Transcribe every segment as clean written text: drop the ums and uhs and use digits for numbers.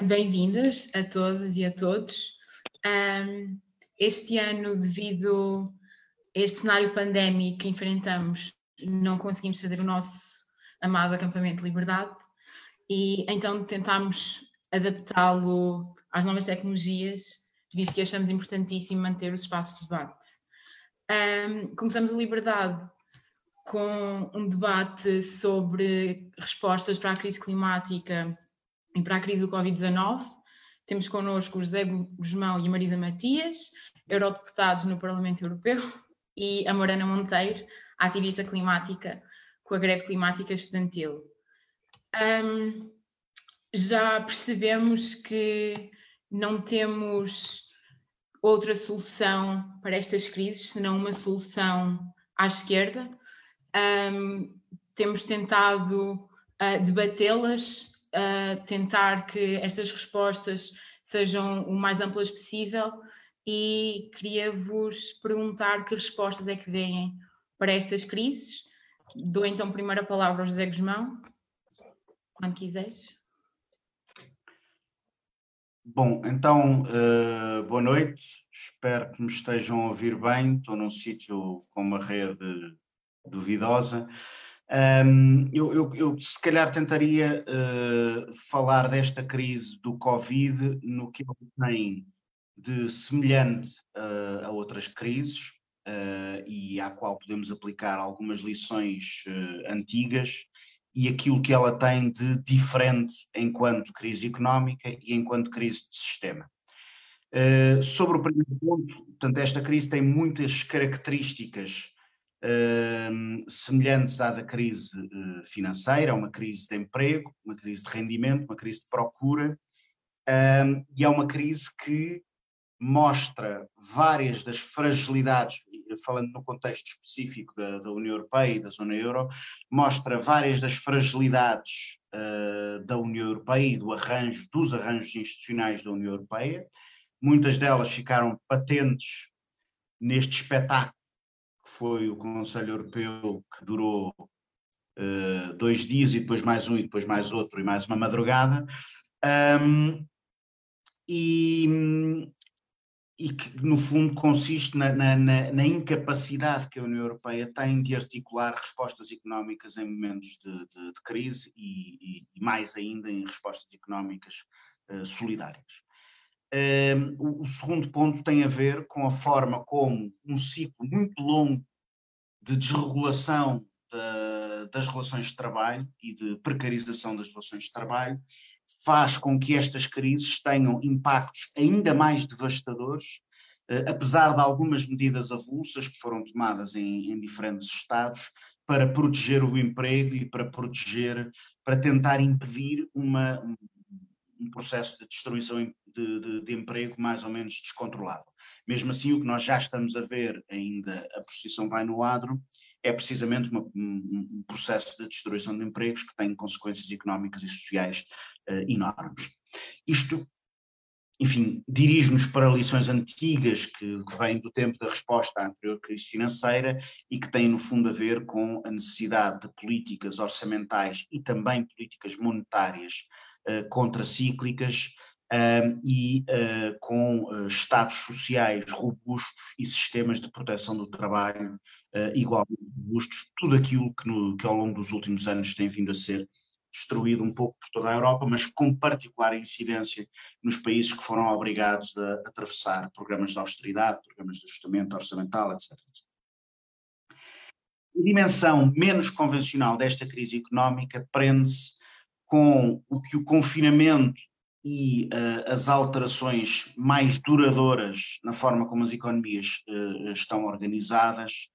Bem-vindas a todas e a todos. Este ano, devido a este cenário pandémico que enfrentamos, não conseguimos fazer o nosso amado acampamento de liberdade e então tentámos adaptá-lo às novas tecnologias, visto que achamos importantíssimo manter os espaços de debate. Começamos a liberdade com um debate sobre respostas para a crise climática e para a crise do Covid-19. Temos connosco o José Gusmão e a Marisa Matias, eurodeputados no Parlamento Europeu, e a Morana Monteiro, ativista climática, com a greve climática estudantil. Já percebemos que não temos outra solução para estas crises, senão uma solução à esquerda. Temos tentado debatê-las, tentar que estas respostas sejam o mais amplas possível, e queria-vos perguntar que respostas é que vêm para estas crises. Dou então primeiro a palavra ao José Gusmão, quando quiseres. Bom, então, boa noite, espero que me estejam a ouvir bem, estou num sítio com uma rede duvidosa. Eu se calhar tentaria falar desta crise do Covid no que ele tem de semelhante a outras crises e à qual podemos aplicar algumas lições antigas, e aquilo que ela tem de diferente enquanto crise económica e enquanto crise de sistema. Sobre o primeiro ponto, portanto, esta crise tem muitas características semelhantes à da crise financeira, uma crise de emprego, uma crise de rendimento, uma crise de procura, e é uma crise que mostra várias das fragilidades, falando no contexto específico da União Europeia e da Zona Euro, mostra várias das fragilidades da União Europeia e dos arranjos institucionais da União Europeia. Muitas delas ficaram patentes neste espetáculo que foi o Conselho Europeu, que durou 2 dias, e depois mais um, e depois mais outro, e mais uma madrugada, e que, no fundo, consiste na incapacidade que a União Europeia tem de articular respostas económicas em momentos de crise e mais ainda em respostas económicas solidárias. O segundo ponto tem a ver com a forma como um ciclo muito longo de desregulação das relações de trabalho e de precarização das relações de trabalho faz com que estas crises tenham impactos ainda mais devastadores, apesar de algumas medidas avulsas que foram tomadas em diferentes estados para proteger o emprego e para tentar impedir um processo de destruição de emprego mais ou menos descontrolado. Mesmo assim, o que nós já estamos a ver, ainda a procissão vai no adro, é precisamente um processo de destruição de empregos que tem consequências económicas e sociais enormes. Isto, enfim, dirige-nos para lições antigas que vêm do tempo da resposta à anterior crise financeira e que têm, no fundo, a ver com a necessidade de políticas orçamentais e também políticas monetárias contracíclicas e com estados sociais robustos e sistemas de proteção do trabalho igualmente robustos, tudo aquilo que ao longo dos últimos anos tem vindo a ser destruído um pouco por toda a Europa, mas com particular incidência nos países que foram obrigados a atravessar programas de austeridade, programas de ajustamento orçamental, etc. A dimensão menos convencional desta crise económica prende-se com o que o confinamento e as alterações mais duradouras na forma como as economias estão organizadas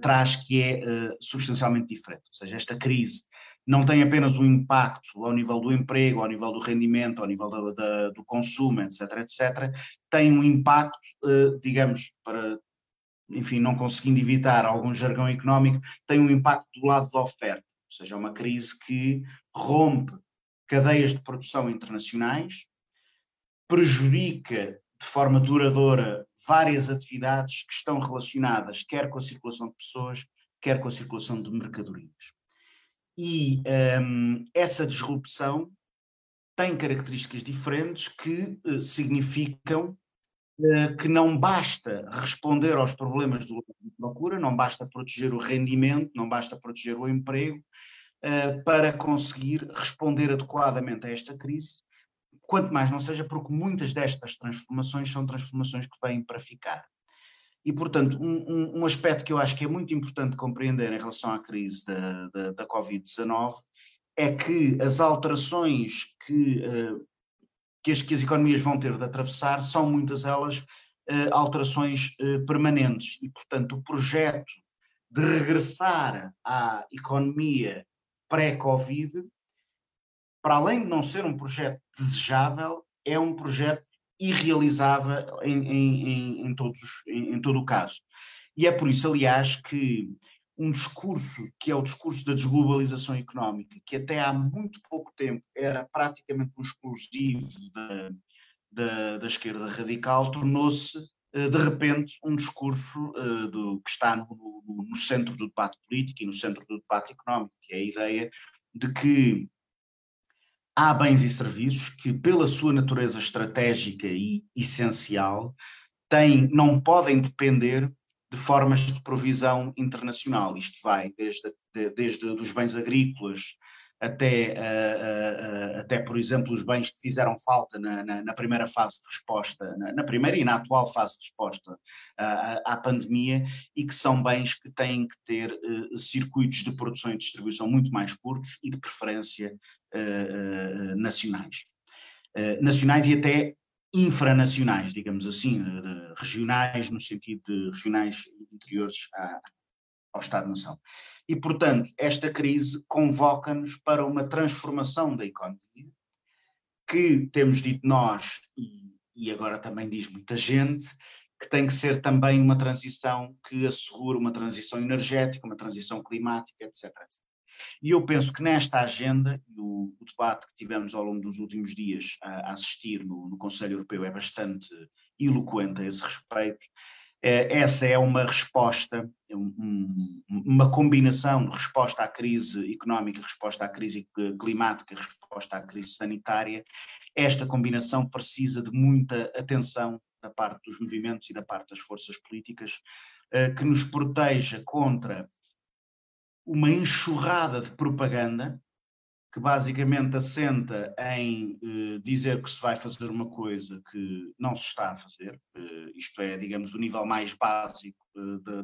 traz, que é substancialmente diferente. Ou seja, esta crise não tem apenas um impacto ao nível do emprego, ao nível do rendimento, ao nível do consumo, etc., etc., tem um impacto, digamos, para, enfim, não conseguindo evitar algum jargão económico, tem um impacto do lado da oferta. Ou seja, é uma crise que rompe cadeias de produção internacionais, prejudica de forma duradoura várias atividades que estão relacionadas quer com a circulação de pessoas, quer com a circulação de mercadorias. E essa disrupção tem características diferentes que significam que não basta responder aos problemas do lado de procura, não basta proteger o rendimento, não basta proteger o emprego, para conseguir responder adequadamente a esta crise, quanto mais não seja porque muitas destas transformações são transformações que vêm para ficar. E, portanto, um aspecto que eu acho que é muito importante compreender em relação à crise da Covid-19 é que as alterações que as economias vão ter de atravessar são muitas elas alterações permanentes e, portanto, o projeto de regressar à economia pré-Covid, para além de não ser um projeto desejável, é um projeto irrealizável em todo o caso. E é por isso, aliás, que um discurso que é o discurso da desglobalização económica, que até há muito pouco tempo era praticamente um exclusivo da esquerda radical, tornou-se, de repente, um discurso que está no centro do debate político e no centro do debate económico, que é a ideia de que há bens e serviços que, pela sua natureza estratégica e essencial, não podem depender de formas de provisão internacional. Isto vai desde os bens agrícolas até, por exemplo, os bens que fizeram falta na primeira fase de resposta, na primeira e na atual fase de resposta à pandemia, e que são bens que têm que ter circuitos de produção e distribuição muito mais curtos e de preferência nacionais. Nacionais e até infranacionais, digamos assim, regionais, no sentido de regionais anteriores ao Estado-nação. E, portanto, esta crise convoca-nos para uma transformação da economia, que temos dito nós, e agora também diz muita gente, que tem que ser também uma transição que assegure uma transição energética, uma transição climática, etc. E eu penso que nesta agenda, o debate que tivemos ao longo dos últimos dias a assistir no Conselho Europeu é bastante eloquente a esse respeito. Essa é uma resposta, uma combinação de resposta à crise económica, resposta à crise climática, resposta à crise sanitária. Esta combinação precisa de muita atenção da parte dos movimentos e da parte das forças políticas, que nos proteja contra uma enxurrada de propaganda que basicamente assenta em dizer que se vai fazer uma coisa que não se está a fazer, isto é, digamos, o nível mais básico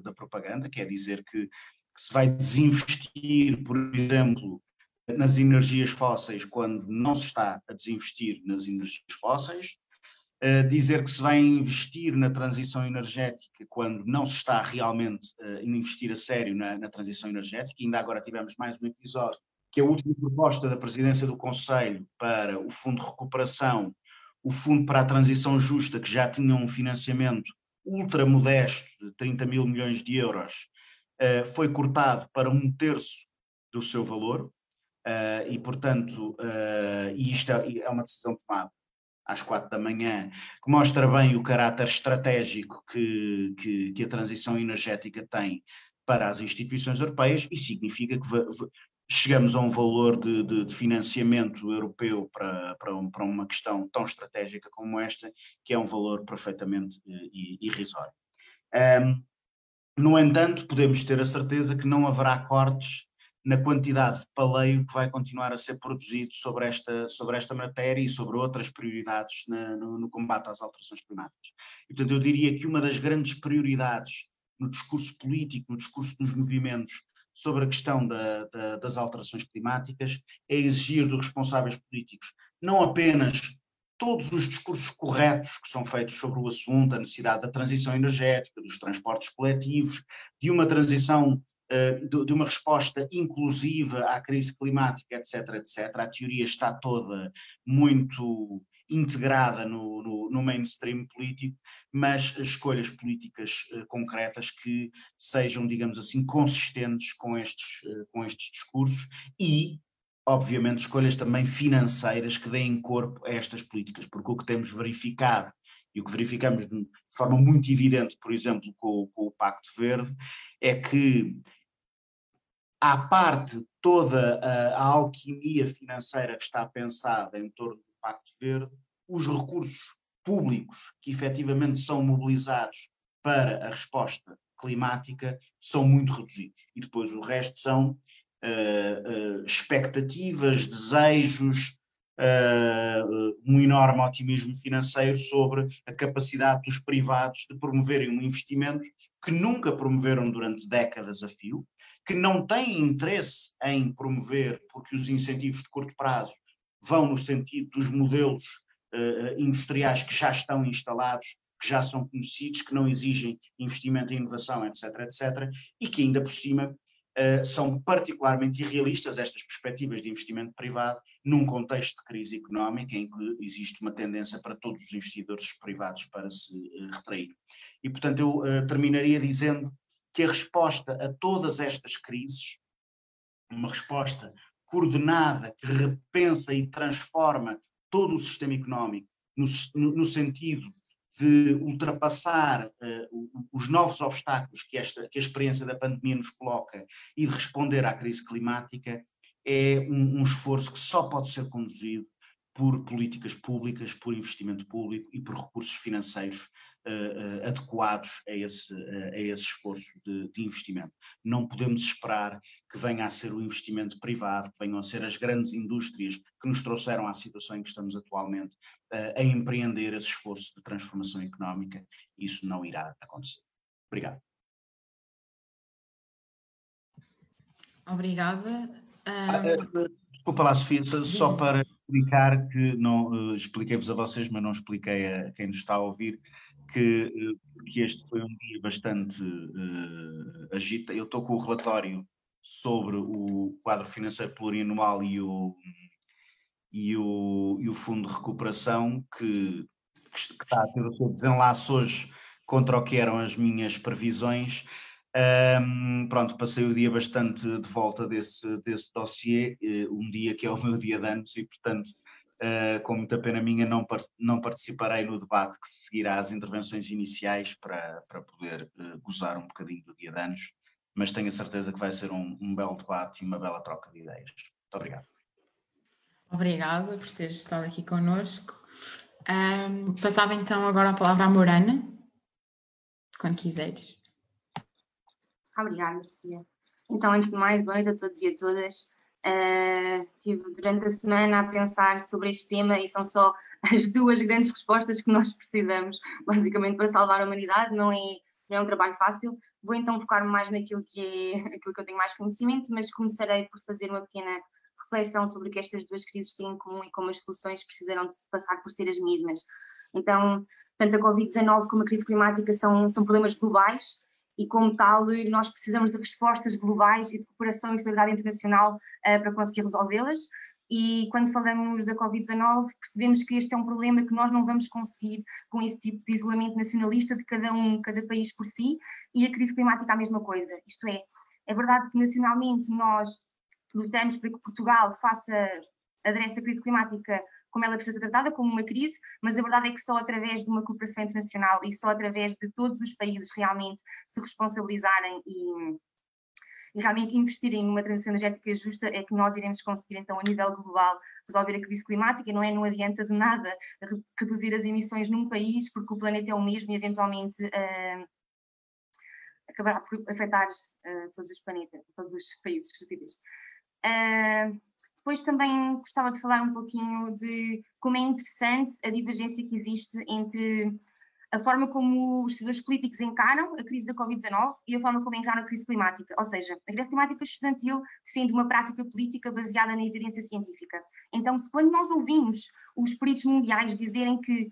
da propaganda, que é dizer que se vai desinvestir, por exemplo, nas energias fósseis quando não se está a desinvestir nas energias fósseis, dizer que se vai investir na transição energética quando não se está realmente a investir a sério na transição energética. E ainda agora tivemos mais um episódio, que é a última proposta da Presidência do Conselho para o Fundo de Recuperação, o Fundo para a Transição Justa, que já tinha um financiamento ultra modesto de 30 mil milhões de euros, foi cortado para 1/3 do seu valor, e portanto, e isto é uma decisão tomada às 4 da manhã, que mostra bem o caráter estratégico que a transição energética tem para as instituições europeias, e significa que chegamos a um valor de financiamento europeu para uma questão tão estratégica como esta, que é um valor perfeitamente irrisório. No entanto, podemos ter a certeza que não haverá cortes na quantidade de paleio que vai continuar a ser produzido sobre esta matéria e sobre outras prioridades no combate às alterações climáticas. E, portanto, eu diria que uma das grandes prioridades no discurso político, no discurso dos movimentos sobre a questão das alterações climáticas é exigir dos responsáveis políticos não apenas todos os discursos corretos que são feitos sobre o assunto, a necessidade da transição energética, dos transportes coletivos, de uma transição de uma resposta inclusiva à crise climática, etc, etc. A teoria está toda muito integrada no mainstream político, mas escolhas políticas concretas que sejam, digamos assim, consistentes com estes discursos e, obviamente, escolhas também financeiras que deem corpo a estas políticas, porque o que temos verificado e o que verificamos de forma muito evidente, por exemplo, com o Pacto Verde, é que à parte toda a alquimia financeira que está pensada em torno do Pacto Verde, os recursos públicos que efetivamente são mobilizados para a resposta climática são muito reduzidos. E depois o resto são expectativas, desejos, um enorme otimismo financeiro sobre a capacidade dos privados de promoverem um investimento que nunca promoveram durante décadas a fio, que não têm interesse em promover porque os incentivos de curto prazo vão no sentido dos modelos industriais que já estão instalados, que já são conhecidos, que não exigem investimento em inovação, etc., etc., e que ainda por cima são particularmente irrealistas estas perspectivas de investimento privado num contexto de crise económica em que existe uma tendência para todos os investidores privados para se retrair. E, portanto, eu terminaria dizendo que a resposta a todas estas crises, uma resposta coordenada, que repensa e transforma todo o sistema económico no sentido de ultrapassar os novos obstáculos que a experiência da pandemia nos coloca e de responder à crise climática, é um esforço que só pode ser conduzido por políticas públicas, por investimento público e por recursos financeiros adequados a esse esforço de investimento. Não podemos esperar que venha a ser o investimento privado, que venham a ser as grandes indústrias que nos trouxeram à situação em que estamos atualmente a empreender esse esforço de transformação económica. Isso não irá acontecer. Obrigado. Obrigada. Desculpa lá, Sofia, só para explicar que não expliquei-vos a vocês, mas não expliquei a quem nos está a ouvir, que este foi um dia bastante agitado. Eu estou com o relatório sobre o quadro financeiro plurianual e o Fundo de Recuperação, que está a ter o seu desenlace hoje contra o que eram as minhas previsões. Pronto, passei o dia bastante de volta desse dossiê, um dia que é o meu dia de anos e, portanto, com muita pena minha não participarei no debate que seguirá às intervenções iniciais para poder gozar um bocadinho do dia de anos, mas tenho a certeza que vai ser um belo debate e uma bela troca de ideias. Muito obrigado. Obrigada por teres estado aqui connosco. Passava então agora a palavra à Morana, quando quiseres. Obrigada, Sofia. Então, antes de mais, boa noite a todos e a todas. Estive durante a semana a pensar sobre este tema e são só as duas grandes respostas que nós precisamos, basicamente, para salvar a humanidade. Não é um trabalho fácil. Vou então focar-me mais naquilo aquilo que eu tenho mais conhecimento, mas começarei por fazer uma pequena reflexão sobre o que estas duas crises têm em comum e como as soluções precisarão de passar por ser as mesmas. Então, tanto a Covid-19 como a crise climática são problemas globais, e como tal nós precisamos de respostas globais e de cooperação e solidariedade internacional para conseguir resolvê-las. E quando falamos da Covid-19 percebemos que este é um problema que nós não vamos conseguir com esse tipo de isolamento nacionalista de cada país por si, e a crise climática é a mesma coisa. Isto é verdade que nacionalmente nós lutamos para que Portugal adresse a crise climática como ela precisa ser tratada, como uma crise, mas a verdade é que só através de uma cooperação internacional e só através de todos os países realmente se responsabilizarem e realmente investirem numa transição energética justa é que nós iremos conseguir, então, a nível global, resolver a crise climática. Não adianta de nada reduzir as emissões num país, porque o planeta é o mesmo e eventualmente acabará por afetar todos os países. Depois também gostava de falar um pouquinho de como é interessante a divergência que existe entre a forma como os decisores políticos encaram a crise da Covid-19 e a forma como encaram a crise climática. Ou seja, a crise climática estudantil defende uma prática política baseada na evidência científica. Então, se quando nós ouvimos os peritos mundiais dizerem que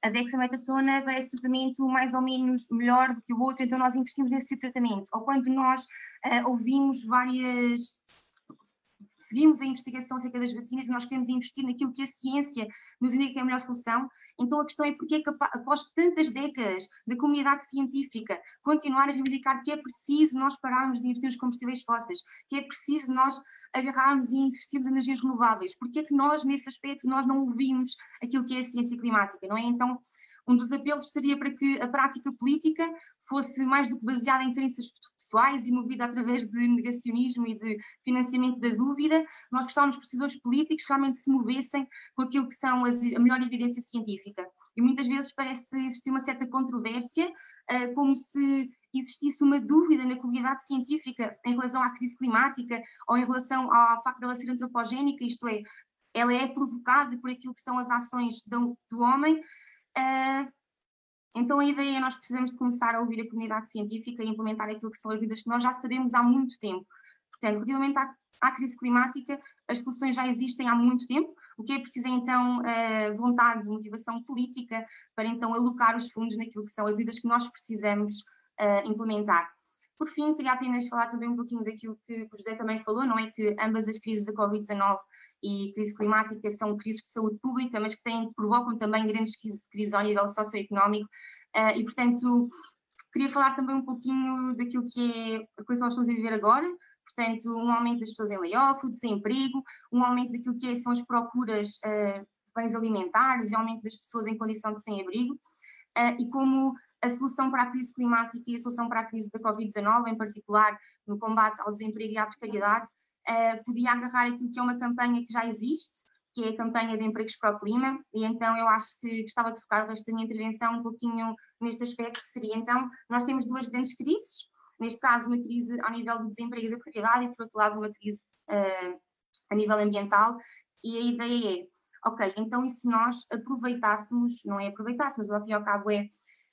a Dexametasona parece um tratamento mais ou menos melhor do que o outro, então nós investimos nesse tipo de tratamento. Ou quando nós ouvimos seguimos a investigação acerca das vacinas e nós queremos investir naquilo que a ciência nos indica que é a melhor solução. Então a questão é porque é que após tantas décadas da comunidade científica continuar a reivindicar que é preciso nós pararmos de investir nos combustíveis fósseis, que é preciso nós agarrarmos e investirmos em energias renováveis. Porque é que nós, nesse aspecto, nós não ouvimos aquilo que é a ciência climática, não é? Então, Um dos apelos seria para que a prática política fosse mais do que baseada em crenças pessoais e movida através de negacionismo e de financiamento da dúvida. Nós gostávamos que os decisores políticos realmente se movessem com aquilo que são a melhor evidência científica. E muitas vezes parece existir uma certa controvérsia, como se existisse uma dúvida na comunidade científica em relação à crise climática ou em relação ao facto de ela ser antropogénica, isto é, ela é provocada por aquilo que são as ações do homem. Então a ideia é nós precisamos de começar a ouvir a comunidade científica e implementar aquilo que são as medidas que nós já sabemos há muito tempo. Portanto, relativamente à crise climática, as soluções já existem há muito tempo. O que é preciso é então vontade, motivação política para então alocar os fundos naquilo que são as medidas que nós precisamos implementar. Por fim, queria apenas falar também um pouquinho daquilo que o José também falou, não é que ambas as crises da Covid-19 e crise climática são crises de saúde pública, mas que provocam também grandes crises ao nível socioeconómico e, portanto, queria falar também um pouquinho daquilo que é a coisa que nós estamos a viver agora, portanto, um aumento das pessoas em layoff, o desemprego, um aumento daquilo que são as procuras de bens alimentares e aumento das pessoas em condição de sem-abrigo e como a solução para a crise climática e a solução para a crise da Covid-19, em particular no combate ao desemprego e à precariedade, podia agarrar aquilo que é uma campanha que já existe, que é a campanha de empregos para o clima, e então eu acho que gostava de focar o resto da minha intervenção um pouquinho neste aspecto, que seria então, nós temos duas grandes crises, neste caso uma crise ao nível do desemprego e da precariedade, e por outro lado uma crise a nível ambiental, e a ideia é, ok, então e se nós aproveitássemos, não é aproveitássemos, mas ao fim e ao cabo é,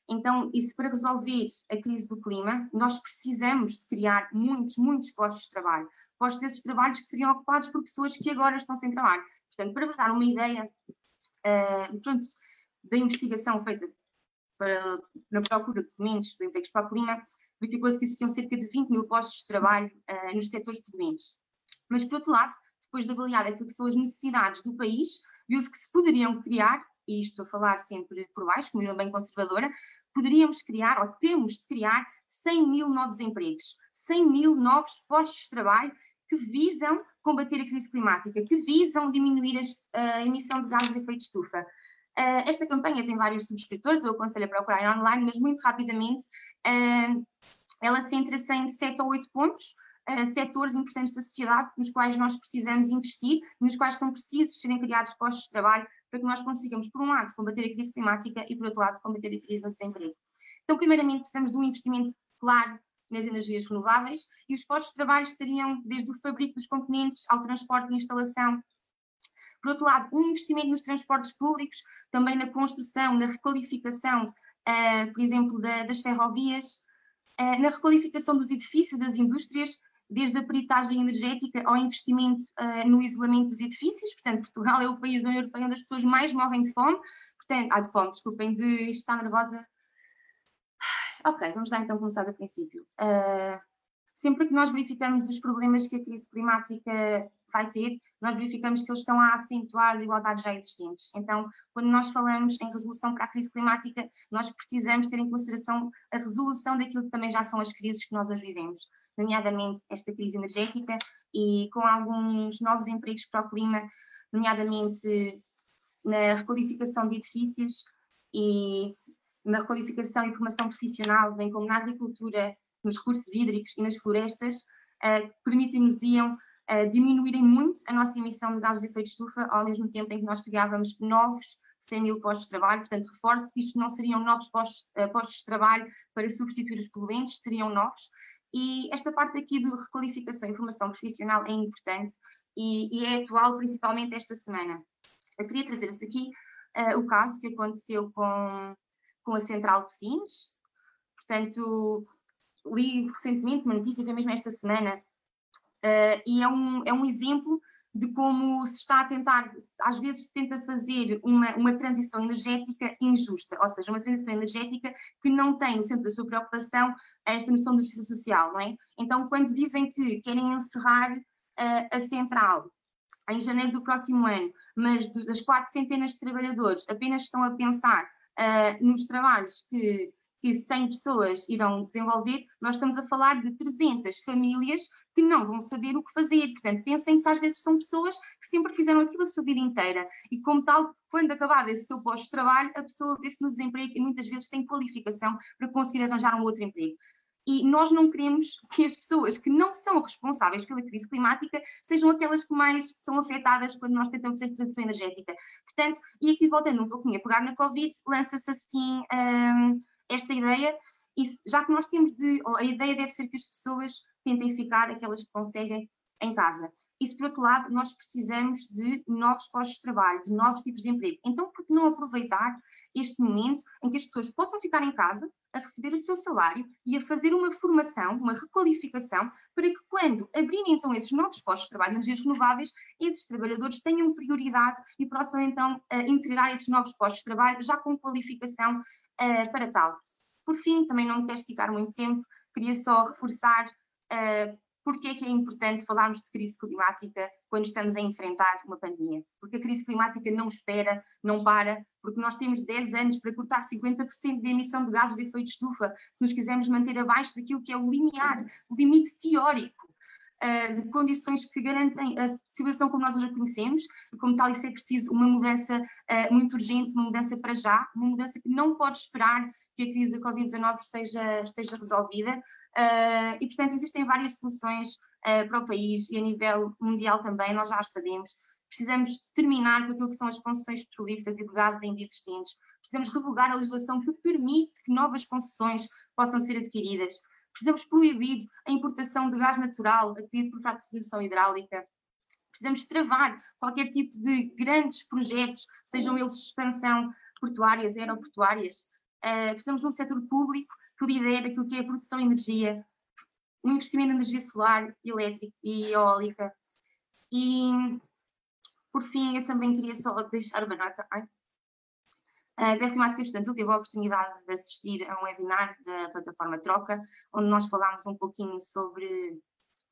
então, isso para resolver a crise do clima, nós precisamos de criar muitos, muitos postos de trabalho. Postos desses trabalhos que seriam ocupados por pessoas que agora estão sem trabalho. Portanto, para vos dar uma ideia da investigação feita na procura de documentos de empregos para o clima, verificou-se que existiam cerca de 20 mil postos de trabalho nos setores poluentes. Mas, por outro lado, depois de avaliar aquilo que são as necessidades do país, viu-se que se poderiam criar, e estou a falar sempre por baixo, como eu bem conservadora, poderíamos criar, ou temos de criar, 100 mil novos empregos, 100 mil novos postos de trabalho que visam combater a crise climática, que visam diminuir a emissão de gases de efeito de estufa. Esta campanha tem vários subscritores, eu aconselho a procurar online, mas muito rapidamente ela centra-se em 7 ou 8 pontos, setores importantes da sociedade nos quais nós precisamos investir, nos quais são precisos serem criados postos de trabalho para que nós consigamos, por um lado, combater a crise climática e, por outro lado, combater a crise do desemprego. Então, primeiramente, precisamos de um investimento claro nas energias renováveis e os postos de trabalho estariam desde o fabrico dos componentes ao transporte e instalação. Por outro lado, um investimento nos transportes públicos, também na construção, na requalificação, por exemplo, das ferrovias, na requalificação dos edifícios, das indústrias, desde a peritagem energética ao investimento no isolamento dos edifícios. Portanto, Portugal é o país da União Europeia onde as pessoas mais morrem de fome, portanto, de fome, desculpem, de estar nervosa. Ok, vamos lá então começar do princípio. Sempre que nós verificamos os problemas que a crise climática vai ter, nós verificamos que eles estão a acentuar desigualdades já existentes. Então, quando nós falamos em resolução para a crise climática, nós precisamos ter em consideração a resolução daquilo que também já são as crises que nós hoje vivemos, nomeadamente esta crise energética e com alguns novos empregos para o clima, nomeadamente na requalificação de edifícios e na requalificação e formação profissional, bem como na agricultura, nos recursos hídricos e nas florestas, que permitem-nos diminuírem muito a nossa emissão de gases de efeito de estufa, ao mesmo tempo em que nós criávamos novos 100 mil postos de trabalho. Portanto, reforço que isto não seriam novos postos de trabalho para substituir os poluentes, seriam novos. E esta parte aqui de requalificação e formação profissional é importante e é atual principalmente esta semana. Eu queria trazer-vos aqui o caso que aconteceu com a Central de Sines. Portanto, li recentemente uma notícia, foi mesmo esta semana, e é um exemplo de como se está a tentar, às vezes se tenta fazer uma transição energética injusta, ou seja, uma transição energética que não tem no centro da sua preocupação esta noção de justiça social, não é? Então, quando dizem que querem encerrar a central em janeiro do próximo ano, mas das 4 centenas de trabalhadores apenas estão a pensar nos trabalhos que que 100 pessoas irão desenvolver, nós estamos a falar de 300 famílias que não vão saber o que fazer. Portanto, pensem que às vezes são pessoas que sempre fizeram aquilo a sua vida inteira e, como tal, quando acabar esse seu pós-trabalho, a pessoa vê-se no desemprego e muitas vezes tem qualificação para conseguir arranjar um outro emprego. E nós não queremos que as pessoas que não são responsáveis pela crise climática sejam aquelas que mais são afetadas quando nós tentamos fazer transição energética. Portanto, e aqui voltando um pouquinho a pegar na Covid, lança-se assim esta ideia, e já que nós temos a ideia deve ser que as pessoas tentem ficar, aquelas que conseguem, em casa. Isso, por outro lado, nós precisamos de novos postos de trabalho, de novos tipos de emprego. Então, por que não aproveitar este momento em que as pessoas possam ficar em casa a receber o seu salário e a fazer uma formação, uma requalificação, para que quando abrirem então esses novos postos de trabalho, energias renováveis, esses trabalhadores tenham prioridade e possam então integrar esses novos postos de trabalho já com qualificação para tal. Por fim, também não me quero esticar muito tempo, queria só reforçar porque é que é importante falarmos de crise climática quando estamos a enfrentar uma pandemia. Porque a crise climática não espera, não para, porque nós temos 10 anos para cortar 50% da emissão de gases de efeito de estufa, se nos quisermos manter abaixo daquilo que é o limiar, o limite teórico de condições que garantem a situação como nós hoje a conhecemos, e como tal isso é preciso uma mudança muito urgente, uma mudança para já, uma mudança que não pode esperar que a crise da Covid-19 esteja resolvida. E, portanto, existem várias soluções para o país e a nível mundial também, nós já as sabemos. Precisamos terminar com aquilo que são as concessões petrolíferas e de gases ainda existentes. Precisamos revogar a legislação que permite que novas concessões possam ser adquiridas. Precisamos proibir a importação de gás natural adquirido por fracturação hidráulica. Precisamos travar qualquer tipo de grandes projetos, sejam eles de expansão portuárias, aeroportuárias. Precisamos de um setor público que lidera aquilo que é a produção de energia, o investimento em energia solar, elétrica e eólica. E, por fim, eu também queria só deixar uma nota. Deve Climática Estudantil teve a oportunidade de assistir a um webinar da plataforma Troca, onde nós falámos um pouquinho sobre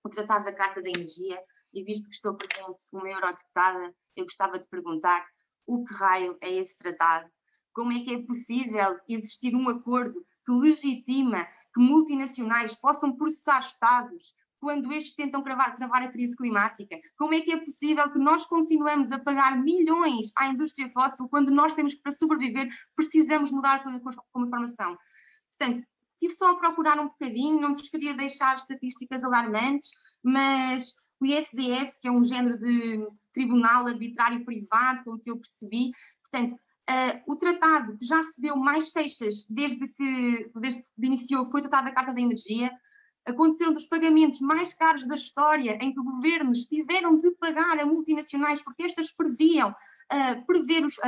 o Tratado da Carta da Energia, e visto que estou presente como eurodeputada, eu gostava de perguntar o que raio é esse tratado, como é que é possível existir um acordo que legitima que multinacionais possam processar Estados quando estes tentam travar a crise climática? Como é que é possível que nós continuemos a pagar milhões à indústria fóssil quando nós temos que, para sobreviver, precisamos mudar como informação? Portanto, estive só a procurar um bocadinho, não vos queria deixar estatísticas alarmantes, mas o ISDS, que é um género de tribunal arbitrário privado, pelo que eu percebi, portanto, o tratado que já recebeu mais queixas desde que iniciou foi o Tratado da Carta da Energia. Aconteceram dos pagamentos mais caros da história, em que governos tiveram de pagar a multinacionais porque estas previam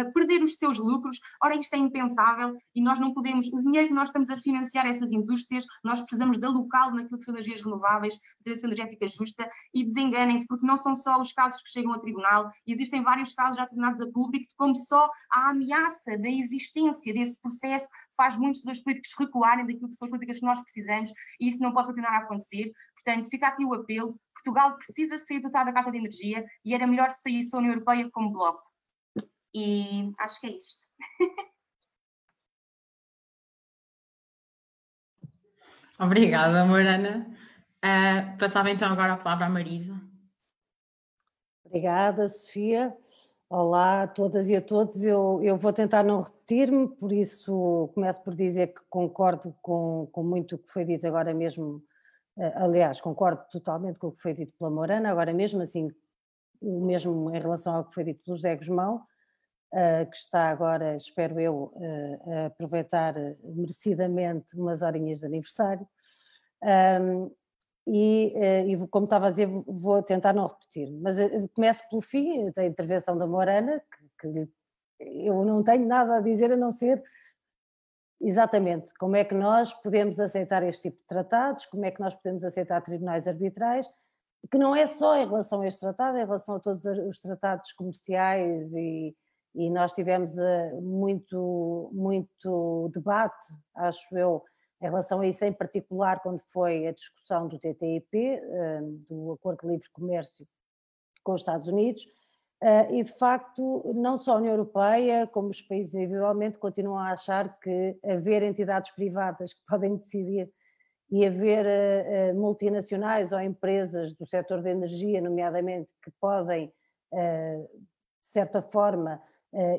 perder os seus lucros. Ora, isto é impensável e nós não podemos, o dinheiro que nós estamos a financiar essas indústrias, nós precisamos de alocá-lo naquilo que são energias renováveis, transição energética justa, e desenganem-se, porque não são só os casos que chegam a tribunal, existem vários casos já tornados a público de como só a ameaça da existência desse processo faz muitos dos políticos recuarem daquilo que são as políticas que nós precisamos, e isso não pode continuar a acontecer. Portanto, fica aqui o apelo, Portugal precisa sair do Tratado da Carta de Energia e era melhor sair só a União Europeia como bloco. E acho que é isto. Obrigada, Morana. Passava então agora a palavra à Marisa. Obrigada, Sofia. Olá a todas e a todos. Eu vou tentar não repetir-me, por isso começo por dizer que concordo com muito o que foi dito agora mesmo. Aliás, concordo totalmente com o que foi dito pela Morana, agora mesmo assim, o mesmo em relação ao que foi dito pelo José Gusmão, que está agora, espero eu, a aproveitar merecidamente umas horinhas de aniversário, e como estava a dizer, vou tentar não repetir, mas começo pelo fim da intervenção da Morana, que eu não tenho nada a dizer a não ser exatamente como é que nós podemos aceitar este tipo de tratados, como é que nós podemos aceitar tribunais arbitrais, que não é só em relação a este tratado, é em relação a todos os tratados comerciais. E nós tivemos muito debate, acho eu, em relação a isso, em particular quando foi a discussão do TTIP, do Acordo de Livre Comércio com os Estados Unidos, E, de facto, não só a União Europeia, como os países individualmente, continuam a achar que haver entidades privadas que podem decidir e haver multinacionais ou empresas do setor da energia, nomeadamente, que podem, de certa forma,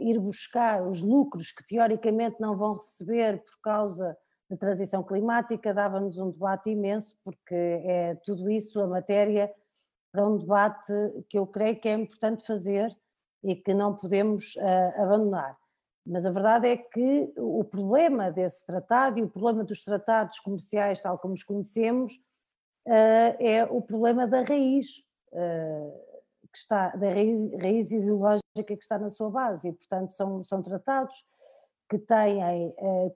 ir buscar os lucros que teoricamente não vão receber por causa da transição climática, dava-nos um debate imenso, porque é tudo isso a matéria para um debate que eu creio que é importante fazer e que não podemos abandonar. Mas a verdade é que o problema desse tratado e o problema dos tratados comerciais, tal como os conhecemos, é o problema da raiz, que está, da raiz ideológica que está na sua base. E, portanto, são tratados que têm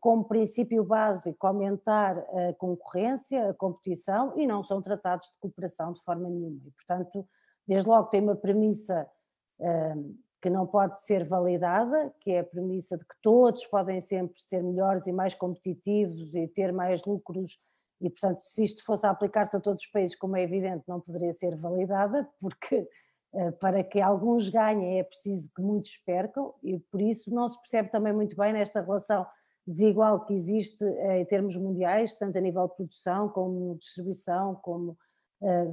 como princípio básico aumentar a concorrência, a competição, e não são tratados de cooperação de forma nenhuma. E, portanto, desde logo tem uma premissa que não pode ser validada, que é a premissa de que todos podem sempre ser melhores e mais competitivos e ter mais lucros, e, portanto, se isto fosse a aplicar-se a todos os países, como é evidente, não poderia ser validada, porque para que alguns ganhem é preciso que muitos percam, e por isso não se percebe também muito bem nesta relação desigual que existe em termos mundiais, tanto a nível de produção como distribuição, como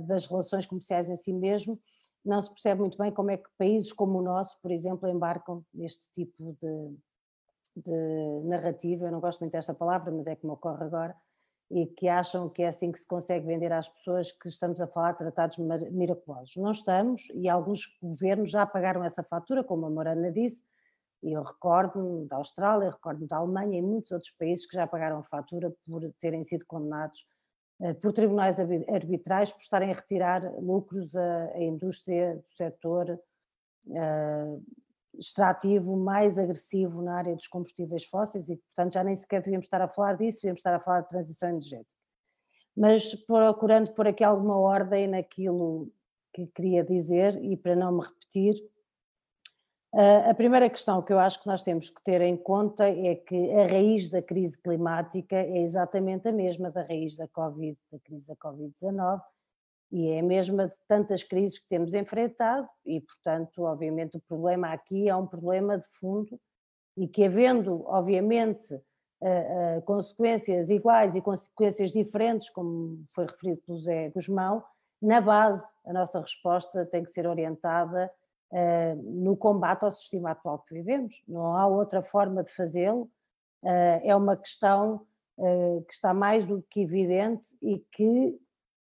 das relações comerciais em si mesmo. Não se percebe muito bem como é que países como o nosso, por exemplo, embarcam neste tipo de narrativa, eu não gosto muito desta palavra, mas é que me ocorre agora, e que acham que é assim que se consegue vender às pessoas que estamos a falar de tratados miraculosos. Não estamos, e alguns governos já pagaram essa fatura, como a Morana disse, e eu recordo-me da Austrália, recordo-me da Alemanha e muitos outros países que já pagaram a fatura por terem sido condenados por tribunais arbitrais por estarem a retirar lucros à indústria do setor extrativo mais agressivo na área dos combustíveis fósseis, e portanto já nem sequer devíamos estar a falar disso, devíamos estar a falar de transição energética. Mas procurando por aqui alguma ordem naquilo que queria dizer e para não me repetir, a primeira questão que eu acho que nós temos que ter em conta é que a raiz da crise climática é exatamente a mesma da raiz da Covid, da crise da Covid-19, e é a mesma de tantas crises que temos enfrentado, e portanto obviamente o problema aqui é um problema de fundo, e que havendo obviamente consequências iguais e consequências diferentes, como foi referido pelo José Gusmão, na base a nossa resposta tem que ser orientada no combate ao sistema atual que vivemos. Não há outra forma de fazê-lo, é uma questão que está mais do que evidente e que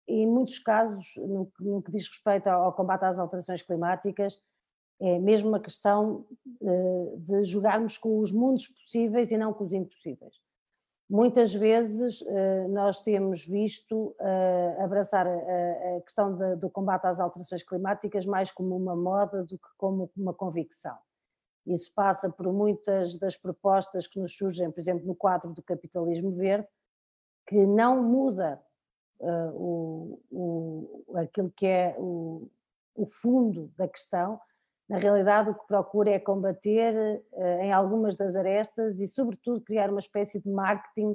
em muitos casos, no que diz respeito ao combate às alterações climáticas, é mesmo uma questão de jogarmos com os mundos possíveis e não com os impossíveis. Muitas vezes nós temos visto abraçar a questão do combate às alterações climáticas mais como uma moda do que como uma convicção. Isso passa por muitas das propostas que nos surgem, por exemplo, no quadro do capitalismo verde, que não muda aquilo que é o fundo da questão. Na realidade, o que procura é combater em algumas das arestas e, sobretudo, criar uma espécie de marketing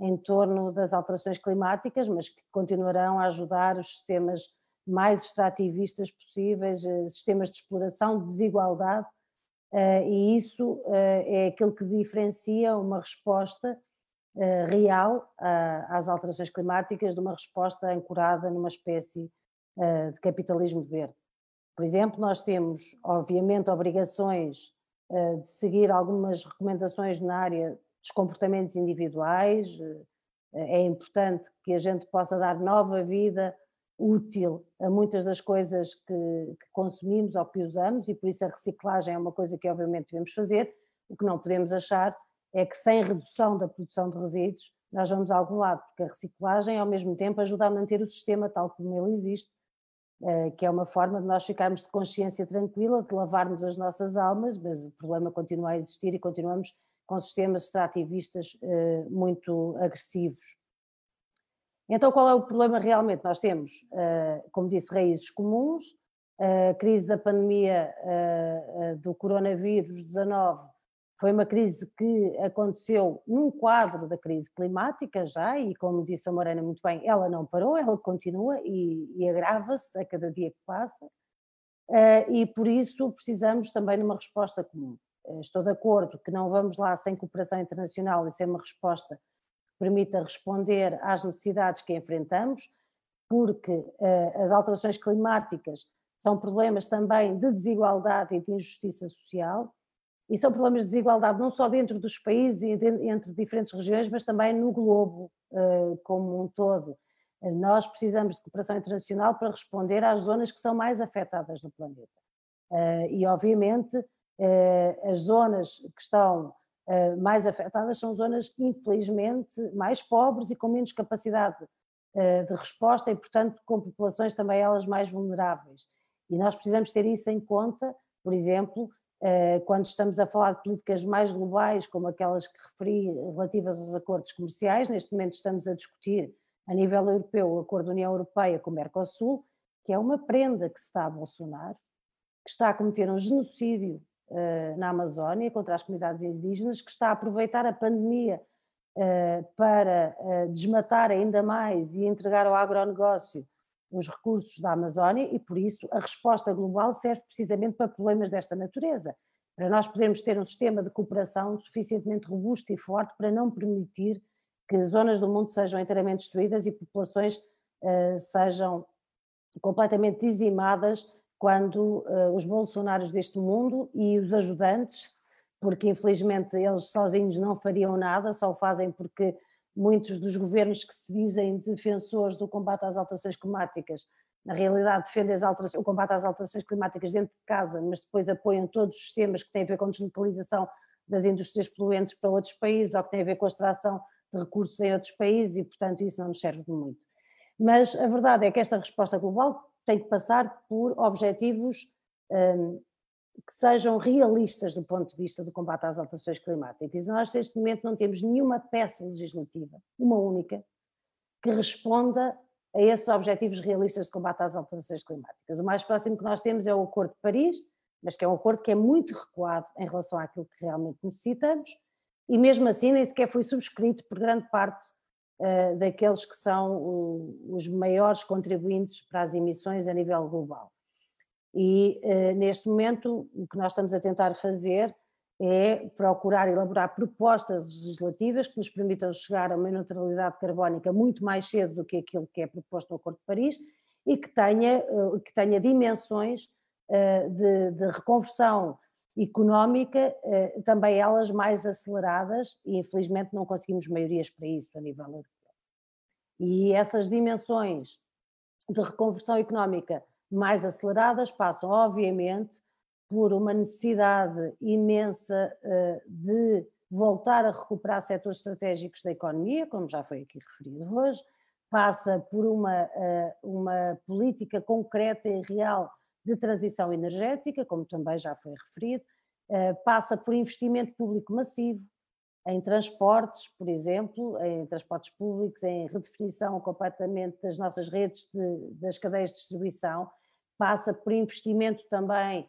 em torno das alterações climáticas, mas que continuarão a ajudar os sistemas mais extrativistas possíveis, sistemas de exploração, de desigualdade, e isso é aquilo que diferencia uma resposta real às alterações climáticas de uma resposta ancorada numa espécie de capitalismo verde. Por exemplo, nós temos, obviamente, obrigações de seguir algumas recomendações na área dos comportamentos individuais. É importante que a gente possa dar nova vida útil a muitas das coisas que consumimos ou que usamos, e por isso a reciclagem é uma coisa que obviamente devemos fazer. O que não podemos achar é que sem redução da produção de resíduos nós vamos a algum lado, porque a reciclagem ao mesmo tempo ajuda a manter o sistema tal como ele existe, que é uma forma de nós ficarmos de consciência tranquila, de lavarmos as nossas almas, mas o problema continua a existir e continuamos com sistemas extrativistas muito agressivos. Então qual é o problema realmente? Nós temos, como disse, raízes comuns. A crise da pandemia do coronavírus 19 foi uma crise que aconteceu num quadro da crise climática já, e como disse a Morana muito bem, ela não parou, ela continua e agrava-se a cada dia que passa. e por isso precisamos também de uma resposta comum. Estou de acordo que não vamos lá sem cooperação internacional e sem uma resposta que permita responder às necessidades que enfrentamos, porque as alterações climáticas são problemas também de desigualdade e de injustiça social, e são problemas de desigualdade não só dentro dos países e entre diferentes regiões, mas também no globo como um todo. Nós precisamos de cooperação internacional para responder às zonas que são mais afetadas no planeta. E, obviamente, as zonas que estão mais afetadas são zonas, infelizmente, mais pobres e com menos capacidade de resposta e, portanto, com populações também elas mais vulneráveis. E nós precisamos ter isso em conta, por exemplo, quando estamos a falar de políticas mais globais, como aquelas que referi relativas aos acordos comerciais. Neste momento estamos a discutir a nível europeu o Acordo União Europeia com o Mercosul, que é uma prenda que se está a Bolsonaro, que está a cometer um genocídio na Amazónia contra as comunidades indígenas, que está a aproveitar a pandemia para desmatar ainda mais e entregar ao agronegócio os recursos da Amazónia, e por isso a resposta global serve precisamente para problemas desta natureza, para nós podermos ter um sistema de cooperação suficientemente robusto e forte para não permitir que zonas do mundo sejam inteiramente destruídas e populações sejam completamente dizimadas quando os bolsonaros deste mundo e os ajudantes, porque infelizmente eles sozinhos não fariam nada, só o fazem porque muitos dos governos que se dizem defensores do combate às alterações climáticas, na realidade defendem o combate às alterações climáticas dentro de casa, mas depois apoiam todos os sistemas que têm a ver com a deslocalização das indústrias poluentes para outros países, ou que têm a ver com a extração de recursos em outros países, e portanto isso não nos serve de muito. Mas a verdade é que esta resposta global tem que passar por objetivos que sejam realistas do ponto de vista do combate às alterações climáticas. E nós neste momento não temos nenhuma peça legislativa, uma única, que responda a esses objetivos realistas de combate às alterações climáticas. O mais próximo que nós temos é o Acordo de Paris, mas que é um acordo que é muito recuado em relação àquilo que realmente necessitamos, e mesmo assim nem sequer foi subscrito por grande parte daqueles que são os maiores contribuintes para as emissões a nível global. E neste momento o que nós estamos a tentar fazer é procurar elaborar propostas legislativas que nos permitam chegar a uma neutralidade carbónica muito mais cedo do que aquilo que é proposto no Acordo de Paris, e que tenha dimensões de reconversão económica, também elas mais aceleradas, e infelizmente não conseguimos maiorias para isso a nível europeu. E essas dimensões de reconversão económica mais aceleradas passam, obviamente, por uma necessidade imensa de voltar a recuperar setores estratégicos da economia, como já foi aqui referido hoje, passa por uma política concreta e real de transição energética, como também já foi referido, passa por investimento público massivo em transportes, por exemplo, em transportes públicos, em redefinição completamente das nossas redes, das cadeias de distribuição, passa por investimento também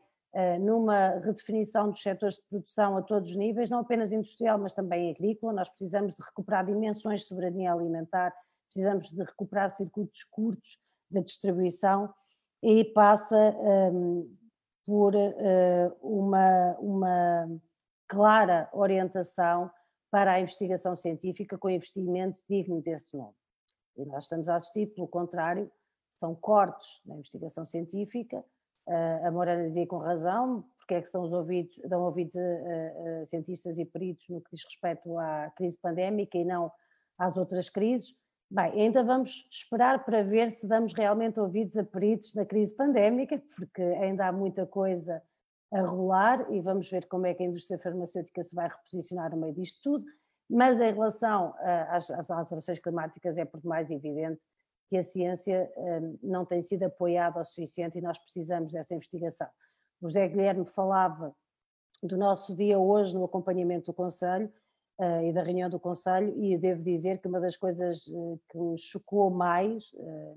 numa redefinição dos setores de produção a todos os níveis, não apenas industrial, mas também agrícola. Nós precisamos de recuperar dimensões de soberania alimentar, precisamos de recuperar circuitos curtos de distribuição, e passa por uma clara orientação para a investigação científica com investimento digno desse nome. E nós estamos a assistir, pelo contrário, são cortes na investigação científica. A Morana dizia com razão porque é que dão ouvidos a cientistas e peritos no que diz respeito à crise pandémica e não às outras crises. Bem, ainda vamos esperar para ver se damos realmente ouvidos a peritos na crise pandémica, porque ainda há muita coisa a rolar e vamos ver como é que a indústria farmacêutica se vai reposicionar no meio disto tudo, mas em relação às alterações climáticas é por demais evidente que a ciência não tem sido apoiada o suficiente e nós precisamos dessa investigação. O José Guilherme falava do nosso dia hoje no acompanhamento do Conselho e da reunião do Conselho, e eu devo dizer que uma das coisas que me chocou mais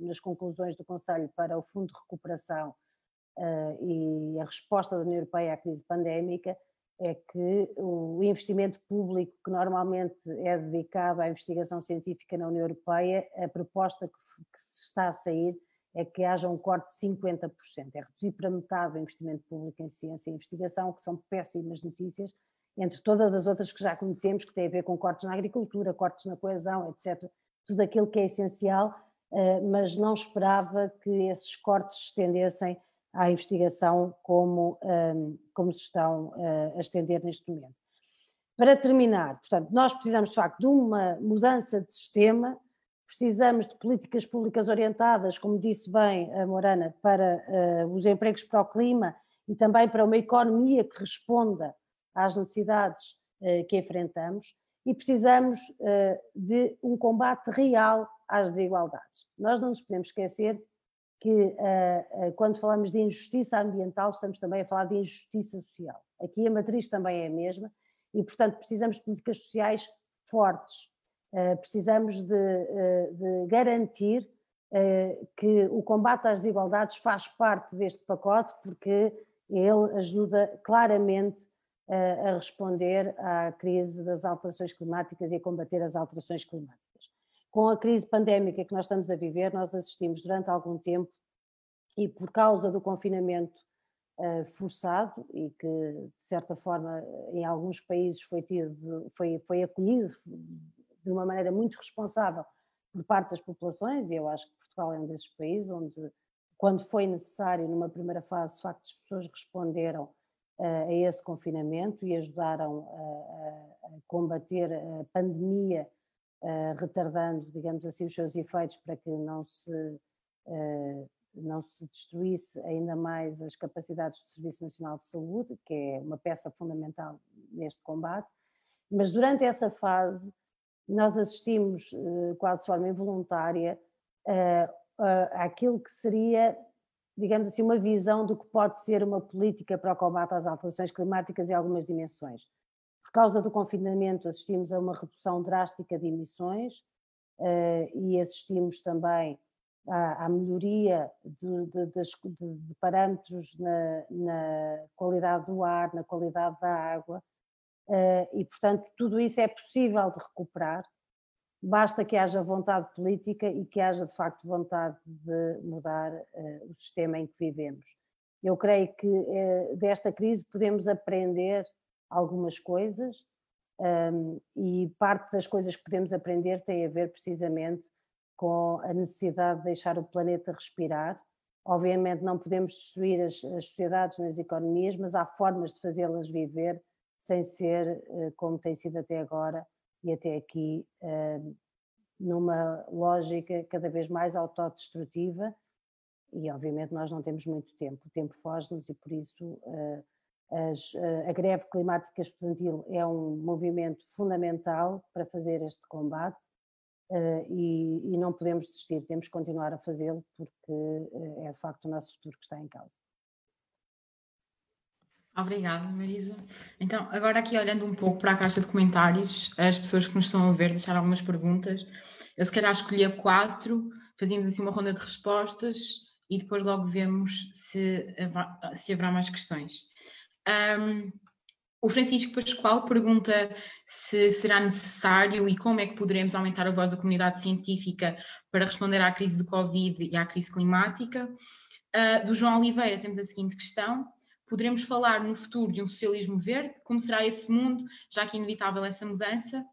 nas conclusões do Conselho para o Fundo de Recuperação e a resposta da União Europeia à crise pandémica é que o investimento público que normalmente é dedicado à investigação científica na União Europeia, a proposta que está a sair é que haja um corte de 50%, é reduzir para metade o investimento público em ciência e investigação, que são péssimas notícias, entre todas as outras que já conhecemos, que têm a ver com cortes na agricultura, cortes na coesão, etc., tudo aquilo que é essencial, mas não esperava que esses cortes se estendessem à investigação como se estão a estender neste momento. Para terminar, portanto, nós precisamos de facto de uma mudança de sistema, precisamos de políticas públicas orientadas, como disse bem a Morana, para os empregos, para o clima e também para uma economia que responda às necessidades que enfrentamos, e precisamos de um combate real às desigualdades. Nós não nos podemos esquecer que quando falamos de injustiça ambiental estamos também a falar de injustiça social. Aqui a matriz também é a mesma e, portanto, precisamos de políticas sociais fortes. Precisamos de garantir que o combate às desigualdades faz parte deste pacote, porque ele ajuda claramente a responder à crise das alterações climáticas e a combater as alterações climáticas. Com a crise pandémica que nós estamos a viver, nós assistimos durante algum tempo, e por causa do confinamento forçado, e que de certa forma em alguns países foi acolhido de uma maneira muito responsável por parte das populações, e eu acho que Portugal é um desses países onde, quando foi necessário, numa primeira fase, de facto as pessoas responderam a esse confinamento e ajudaram a combater a pandemia, retardando, digamos assim, os seus efeitos para que não se destruísse ainda mais as capacidades do Serviço Nacional de Saúde, que é uma peça fundamental neste combate. Mas durante essa fase nós assistimos quase de forma involuntária àquilo que seria, digamos assim, uma visão do que pode ser uma política para o combate às alterações climáticas em algumas dimensões. Por causa do confinamento assistimos a uma redução drástica de emissões e assistimos também à melhoria de parâmetros na qualidade do ar, na qualidade da água, e, portanto, tudo isso é possível de recuperar, basta que haja vontade política e que haja, de facto, vontade de mudar o sistema em que vivemos. Eu creio que desta crise podemos aprender algumas coisas, e parte das coisas que podemos aprender tem a ver precisamente com a necessidade de deixar o planeta respirar. Obviamente não podemos destruir as sociedades nas economias, mas há formas de fazê-las viver sem ser como tem sido até agora e até aqui, numa lógica cada vez mais autodestrutiva, e obviamente nós não temos muito tempo, o tempo foge-nos, e por isso a greve climática estudantil é um movimento fundamental para fazer este combate, e não podemos desistir, temos que continuar a fazê-lo, porque é de facto o nosso futuro que está em causa. Obrigada, Marisa. Então, agora aqui olhando um pouco para a caixa de comentários, as pessoas que nos estão a ver deixaram algumas perguntas. Eu se calhar escolhia 4, fazíamos assim uma ronda de respostas e depois logo vemos se haverá mais questões. O Francisco Pascoal pergunta se será necessário e como é que poderemos aumentar a voz da comunidade científica para responder à crise do Covid e à crise climática. Do João Oliveira temos a seguinte questão. Poderemos falar no futuro de um socialismo verde? Como será esse mundo, já que é inevitável essa mudança?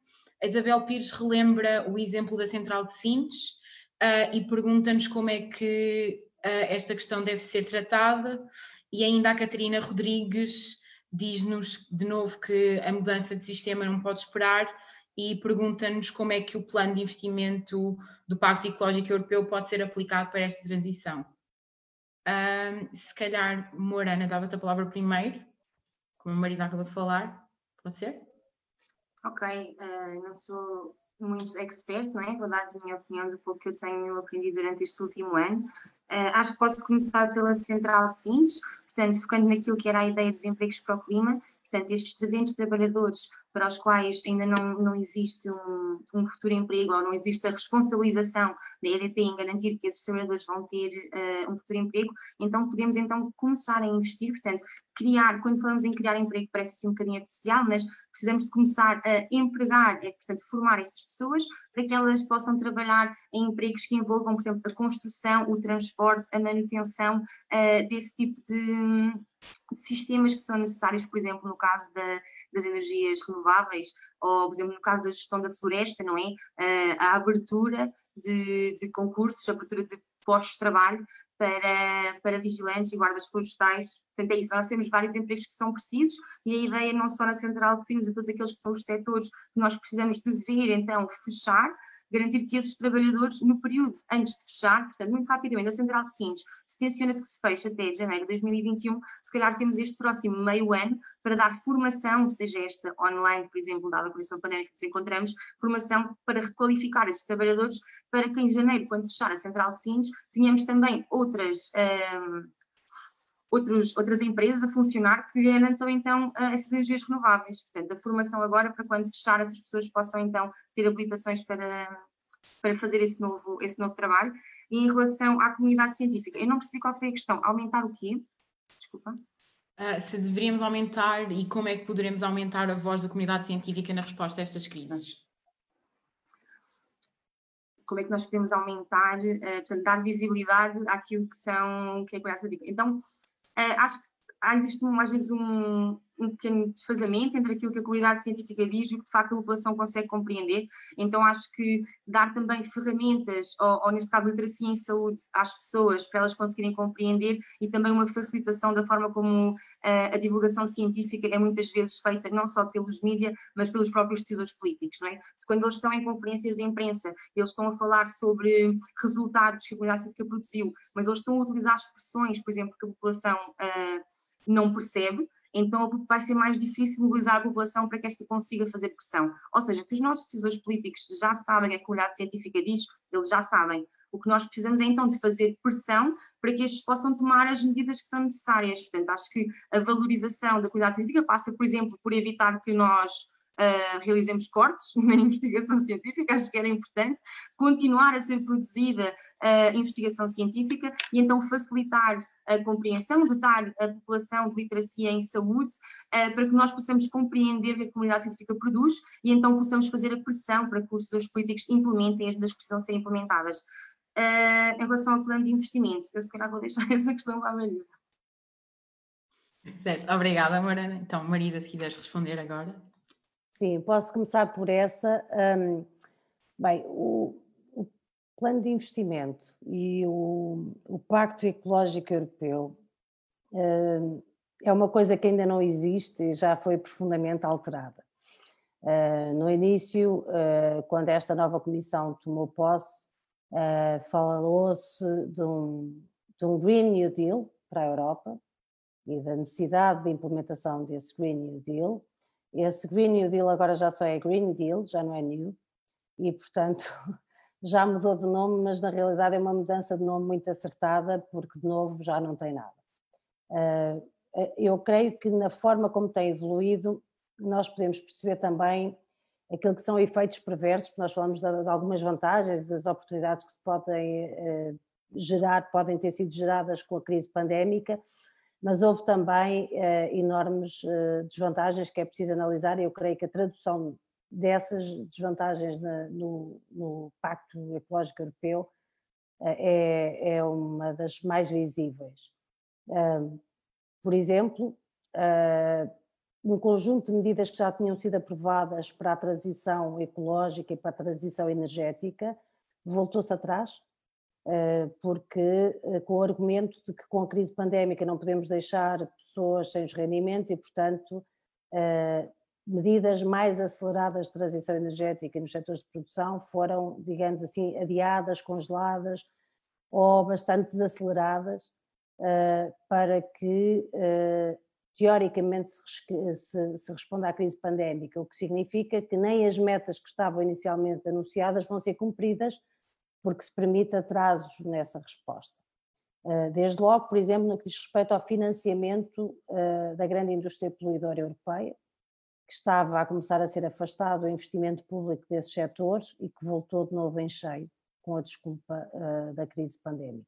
A Isabel Pires relembra o exemplo da Central de Sines e pergunta-nos como é que esta questão deve ser tratada. E ainda a Catarina Rodrigues diz-nos de novo que a mudança de sistema não pode esperar e pergunta-nos como é que o plano de investimento do Pacto Ecológico Europeu pode ser aplicado para esta transição. Se calhar, Morana, dava-te a palavra primeiro, como a Marisa acabou de falar, pode ser? Ok, não sou muito expert, não é? Vou dar a minha opinião do pouco que eu tenho aprendido durante este último ano. Acho que posso começar pela Central de Sines, portanto, focando naquilo que era a ideia dos empregos para o clima. Portanto, estes 300 trabalhadores para os quais ainda não existe um futuro emprego, ou não existe a responsabilização da EDP em garantir que esses trabalhadores vão ter um futuro emprego, então podemos começar a investir, portanto, quando falamos em criar emprego parece assim um bocadinho artificial, mas precisamos de começar a empregar, portanto, formar essas pessoas para que elas possam trabalhar em empregos que envolvam, por exemplo, a construção, o transporte, a manutenção desse tipo de sistemas que são necessários, por exemplo, no caso das energias renováveis, ou, por exemplo, no caso da gestão da floresta, não é? A abertura de concursos, a abertura de postos de trabalho para vigilantes e guardas florestais. Portanto, é isso, nós temos vários empregos que são precisos e a ideia não só na Central de Sines, a todos aqueles que são os setores que nós precisamos de ver, então, fechar, garantir que esses trabalhadores, no período antes de fechar, portanto, muito rapidamente, a Central de Sines, se tenciona-se que se feche até janeiro de 2021, se calhar temos este próximo meio ano para dar formação, seja esta online, por exemplo, dada a condição pandémica que nos encontramos, formação para requalificar esses trabalhadores, para que em janeiro, quando fechar a Central de Sines, tenhamos também outras empresas a funcionar que garantam então essas energias renováveis. Portanto, a formação agora para quando fechar essas pessoas possam então ter habilitações para fazer esse novo trabalho. E em relação à comunidade científica, eu não percebi qual foi a questão. Aumentar o quê? Desculpa. Se deveríamos aumentar e como é que poderemos aumentar a voz da comunidade científica na resposta a estas crises? Como é que nós podemos aumentar, portanto, dar visibilidade àquilo que é a comunidade científica? Então, acho que existe às vezes um pequeno desfazamento entre aquilo que a comunidade científica diz e o que de facto a população consegue compreender. Então acho que dar também ferramentas, ou neste caso literacia em saúde, às pessoas para elas conseguirem compreender, e também uma facilitação da forma como a divulgação científica é muitas vezes feita não só pelos mídia, mas pelos próprios decisores políticos, não é? Se quando eles estão em conferências de imprensa, eles estão a falar sobre resultados que a comunidade científica produziu, mas eles estão a utilizar expressões, por exemplo, que a população não percebe, então vai ser mais difícil mobilizar a população para que esta consiga fazer pressão. Ou seja, que os nossos decisores políticos já sabem que a comunidade científica diz, eles já sabem. O que nós precisamos é então de fazer pressão para que estes possam tomar as medidas que são necessárias. Portanto, acho que a valorização da comunidade científica passa, por exemplo, por evitar que nós realizemos cortes na investigação científica, acho que era importante, continuar a ser produzida investigação científica e então facilitar a compreensão, dotar a população de literacia em saúde, para que nós possamos compreender o que a comunidade científica produz e então possamos fazer a pressão para que os decisores políticos implementem as medidas que precisam ser implementadas. Em relação ao plano de investimentos, eu se calhar vou deixar essa questão para a Marisa. Certo, obrigada, Morana. Então, Marisa, se quiseres responder agora. Sim, posso começar por essa. Bem, o plano de investimento e o Pacto Ecológico Europeu é uma coisa que ainda não existe e já foi profundamente alterada. No início, quando esta nova comissão tomou posse, falou-se de um Green New Deal para a Europa e da necessidade de implementação desse Green New Deal. Esse Green New Deal agora já só é Green Deal, já não é New, e portanto já mudou de nome, mas na realidade é uma mudança de nome muito acertada, porque de novo já não tem nada. Eu creio que na forma como tem evoluído nós podemos perceber também aquilo que são efeitos perversos, porque nós falamos de algumas vantagens, das oportunidades que se podem gerar, podem ter sido geradas com a crise pandémica, mas houve também enormes desvantagens que é preciso analisar, e eu creio que a tradução dessas desvantagens no Pacto Ecológico Europeu é uma das mais visíveis. Por exemplo, um conjunto de medidas que já tinham sido aprovadas para a transição ecológica e para a transição energética voltou-se atrás, porque com o argumento de que com a crise pandémica não podemos deixar pessoas sem os rendimentos e, portanto, medidas mais aceleradas de transição energética nos setores de produção foram, digamos assim, adiadas, congeladas ou bastante desaceleradas, para que teoricamente se responda à crise pandémica, o que significa que nem as metas que estavam inicialmente anunciadas vão ser cumpridas, porque se permite atrasos nessa resposta. Desde logo, por exemplo, no que diz respeito ao financiamento da grande indústria poluidora europeia, que estava a começar a ser afastado o investimento público desses setores e que voltou de novo em cheio, com a desculpa da crise pandémica.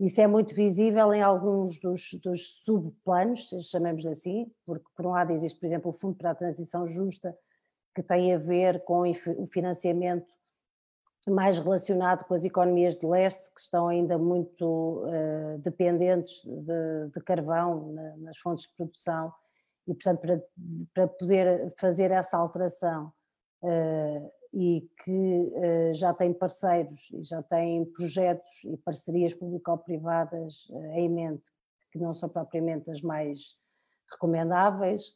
Isso é muito visível em alguns dos subplanos, chamemos assim, porque por um lado existe, por exemplo, o Fundo para a Transição Justa, que tem a ver com o financiamento mais relacionado com as economias de leste, que estão ainda muito dependentes de carvão nas fontes de produção, e portanto para poder fazer essa alteração e que já tem parceiros e já tem projetos e parcerias público-privadas em mente, que não são propriamente as mais recomendáveis.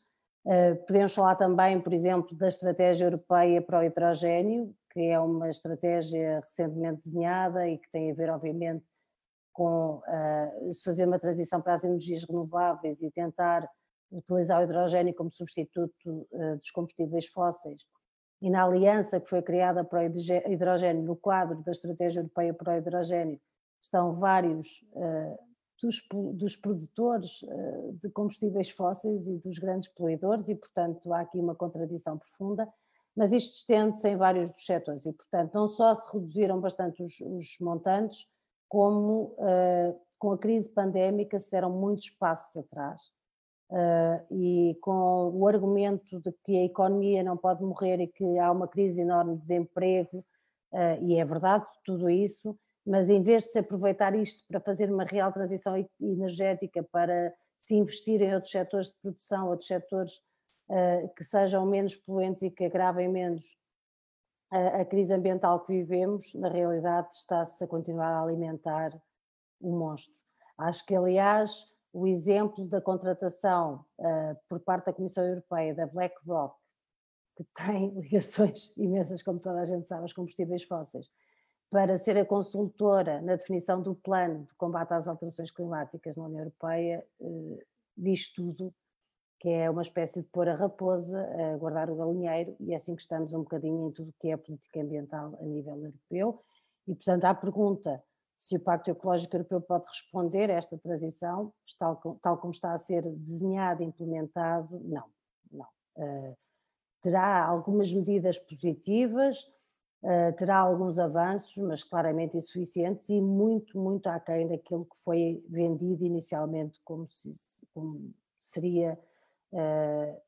Podemos falar também, por exemplo, da Estratégia Europeia para o Hidrogénio, que é uma estratégia recentemente desenhada e que tem a ver, obviamente, com fazer uma transição para as energias renováveis e tentar utilizar o hidrogénio como substituto dos combustíveis fósseis. E na aliança que foi criada para o hidrogénio, no quadro da Estratégia Europeia para o Hidrogénio, estão vários dos produtores de combustíveis fósseis e dos grandes poluidores, e portanto há aqui uma contradição profunda, mas isto estende-se em vários dos setores e portanto não só se reduziram bastante os montantes, como com a crise pandémica se deram muitos passos atrás. E com o argumento de que a economia não pode morrer e que há uma crise enorme de desemprego, e é verdade tudo isso, mas em vez de se aproveitar isto para fazer uma real transição energética, para se investir em outros setores de produção, outros setores que sejam menos poluentes e que agravem menos a crise ambiental que vivemos, na realidade está-se a continuar a alimentar o monstro. Acho que, aliás, o exemplo da contratação por parte da Comissão Europeia da BlackRock, que tem ligações imensas, como toda a gente sabe, aos combustíveis fósseis, para ser a consultora na definição do plano de combate às alterações climáticas na União Europeia, diz tudo, que é uma espécie de pôr a raposa a guardar o galinheiro, e é assim que estamos um bocadinho em tudo o que é política ambiental a nível europeu. E, portanto, à pergunta se o Pacto Ecológico Europeu pode responder a esta transição, tal como está a ser desenhado e implementado, não. Terá algumas medidas positivas, terá alguns avanços, mas claramente insuficientes e muito, muito aquém daquilo que foi vendido inicialmente como seria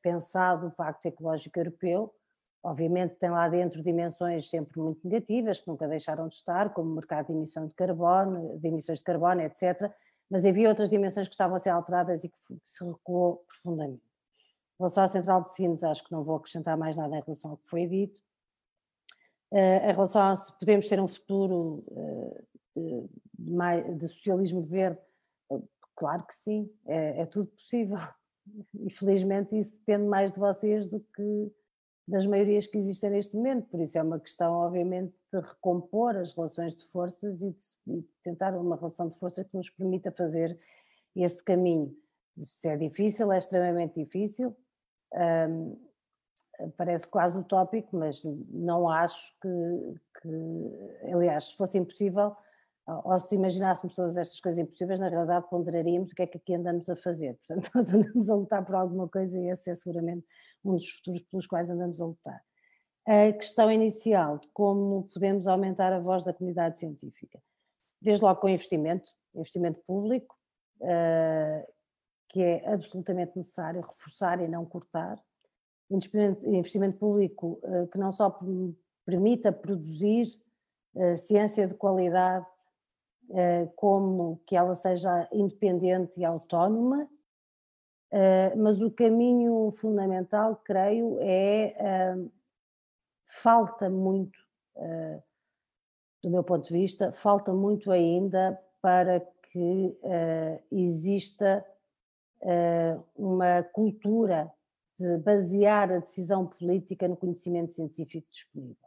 pensado o Pacto Ecológico Europeu. Obviamente tem lá dentro dimensões sempre muito negativas, que nunca deixaram de estar, como o mercado de emissão de carbono, de emissões de carbono, etc. Mas havia outras dimensões que estavam a ser alteradas e que se recuou profundamente. Em relação à Central de Sines, acho que não vou acrescentar mais nada em relação ao que foi dito. Em relação a se podemos ter um futuro de socialismo verde, claro que sim, é tudo possível. E felizmente isso depende mais de vocês do que das maiorias que existem neste momento, por isso é uma questão, obviamente, de recompor as relações de forças e de tentar uma relação de forças que nos permita fazer esse caminho. Isso é difícil, é extremamente difícil, parece quase utópico, mas não acho que aliás, se fosse impossível, ou se imaginássemos todas estas coisas impossíveis, na realidade ponderaríamos o que é que aqui andamos a fazer. Portanto, nós andamos a lutar por alguma coisa e esse é seguramente um dos futuros pelos quais andamos a lutar. A questão inicial, como podemos aumentar a voz da comunidade científica? Desde logo com investimento público, que é absolutamente necessário reforçar e não cortar. Investimento público que não só permita produzir ciência de qualidade, como que ela seja independente e autónoma, mas o caminho fundamental, creio, é falta muito, do meu ponto de vista, falta muito ainda para que exista uma cultura de basear a decisão política no conhecimento científico disponível.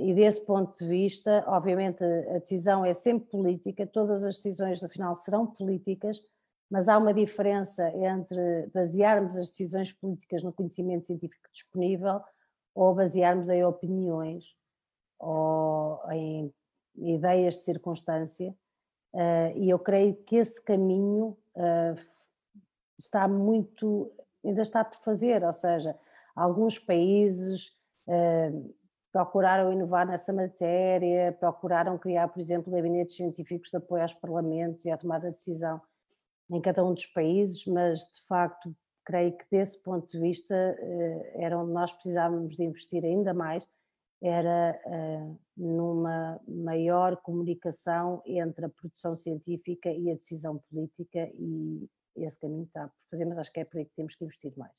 E desse ponto de vista, obviamente a decisão é sempre política, todas as decisões no final serão políticas, mas há uma diferença entre basearmos as decisões políticas no conhecimento científico disponível ou basearmos em opiniões ou em ideias de circunstância, e eu creio que esse caminho está muito ainda está por fazer, ou seja, alguns países procuraram inovar nessa matéria, procuraram criar, por exemplo, gabinetes científicos de apoio aos parlamentos e à tomada de decisão em cada um dos países, mas de facto creio que desse ponto de vista era onde nós precisávamos de investir ainda mais, era numa maior comunicação entre a produção científica e a decisão política, e esse caminho está por fazer, mas acho que é por aí que temos que investir mais.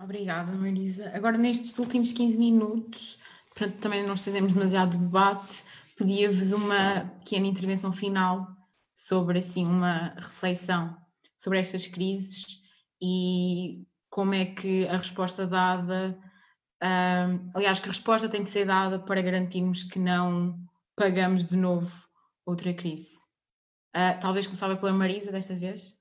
Obrigada, Marisa. Agora, nestes últimos 15 minutos, para também não estendemos demasiado o debate, pedia-vos uma pequena intervenção final sobre, assim, uma reflexão sobre estas crises e como é que a resposta dada, aliás, que a resposta tem que ser dada para garantirmos que não pagamos de novo outra crise. Talvez começava pela Marisa desta vez.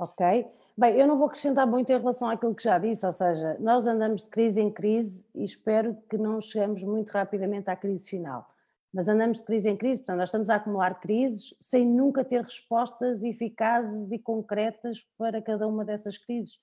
Ok. Bem, eu não vou acrescentar muito em relação àquilo que já disse, ou seja, nós andamos de crise em crise e espero que não chegamos muito rapidamente à crise final. Mas andamos de crise em crise, portanto, nós estamos a acumular crises sem nunca ter respostas eficazes e concretas para cada uma dessas crises.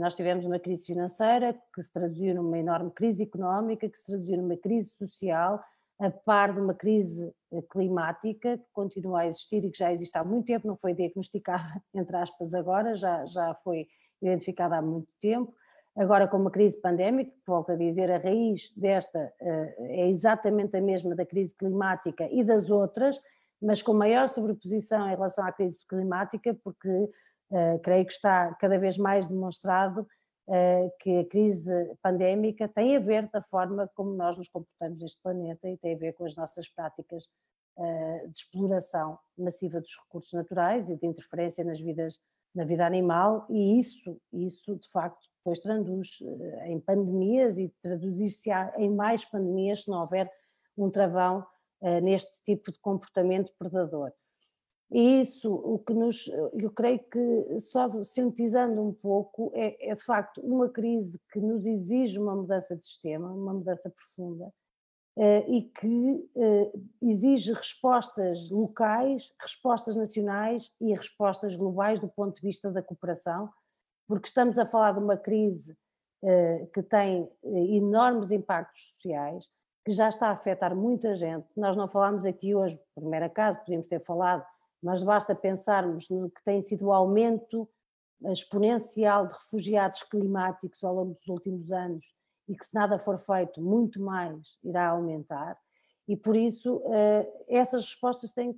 Nós tivemos uma crise financeira que se traduziu numa enorme crise económica, que se traduziu numa crise social, a par de uma crise climática que continua a existir e que já existe há muito tempo, não foi diagnosticada, entre aspas, agora, já foi identificada há muito tempo. Agora, com uma crise pandémica, que, volto a dizer, a raiz desta é exatamente a mesma da crise climática e das outras, mas com maior sobreposição em relação à crise climática, porque creio que está cada vez mais demonstrado que a crise pandémica tem a ver da forma como nós nos comportamos neste planeta e tem a ver com as nossas práticas de exploração massiva dos recursos naturais e de interferência nas vidas, na vida animal, e isso de facto depois traduz em pandemias e traduzir-se em mais pandemias se não houver um travão neste tipo de comportamento predador. E isso, eu creio que, só sintetizando um pouco, é de facto uma crise que nos exige uma mudança de sistema, uma mudança profunda, e que exige respostas locais, respostas nacionais e respostas globais do ponto de vista da cooperação, porque estamos a falar de uma crise que tem enormes impactos sociais, que já está a afetar muita gente. Nós não falámos aqui hoje, primeiro acaso, podíamos ter falado, mas basta pensarmos no que tem sido o aumento exponencial de refugiados climáticos ao longo dos últimos anos, e que se nada for feito, muito mais irá aumentar, e por isso essas respostas têm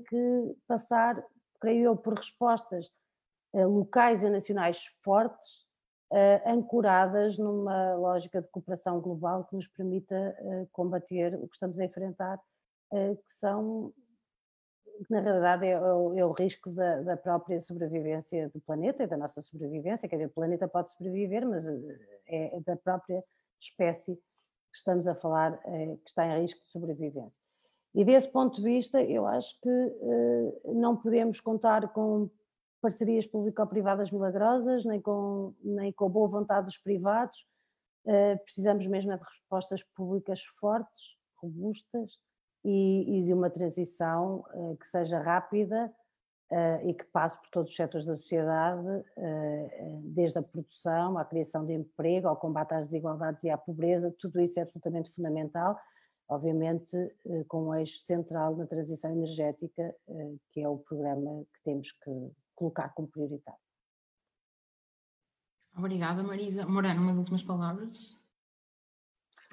que passar, creio eu, por respostas locais e nacionais fortes, ancoradas numa lógica de cooperação global que nos permita combater o que estamos a enfrentar, que são, na realidade, é o risco da própria sobrevivência do planeta e da nossa sobrevivência. Quer dizer, o planeta pode sobreviver, mas é da própria espécie que estamos a falar que está em risco de sobrevivência. E desse ponto de vista, eu acho que não podemos contar com parcerias público-privadas milagrosas, nem com a boa vontade dos privados. Precisamos mesmo de respostas públicas fortes, robustas, e de uma transição que seja rápida e que passe por todos os setores da sociedade, desde a produção à criação de emprego, ao combate às desigualdades e à pobreza. Tudo isso é absolutamente fundamental, obviamente com um eixo central na transição energética, que é o programa que temos que colocar como prioritário. Obrigada, Marisa. Morana, umas últimas palavras?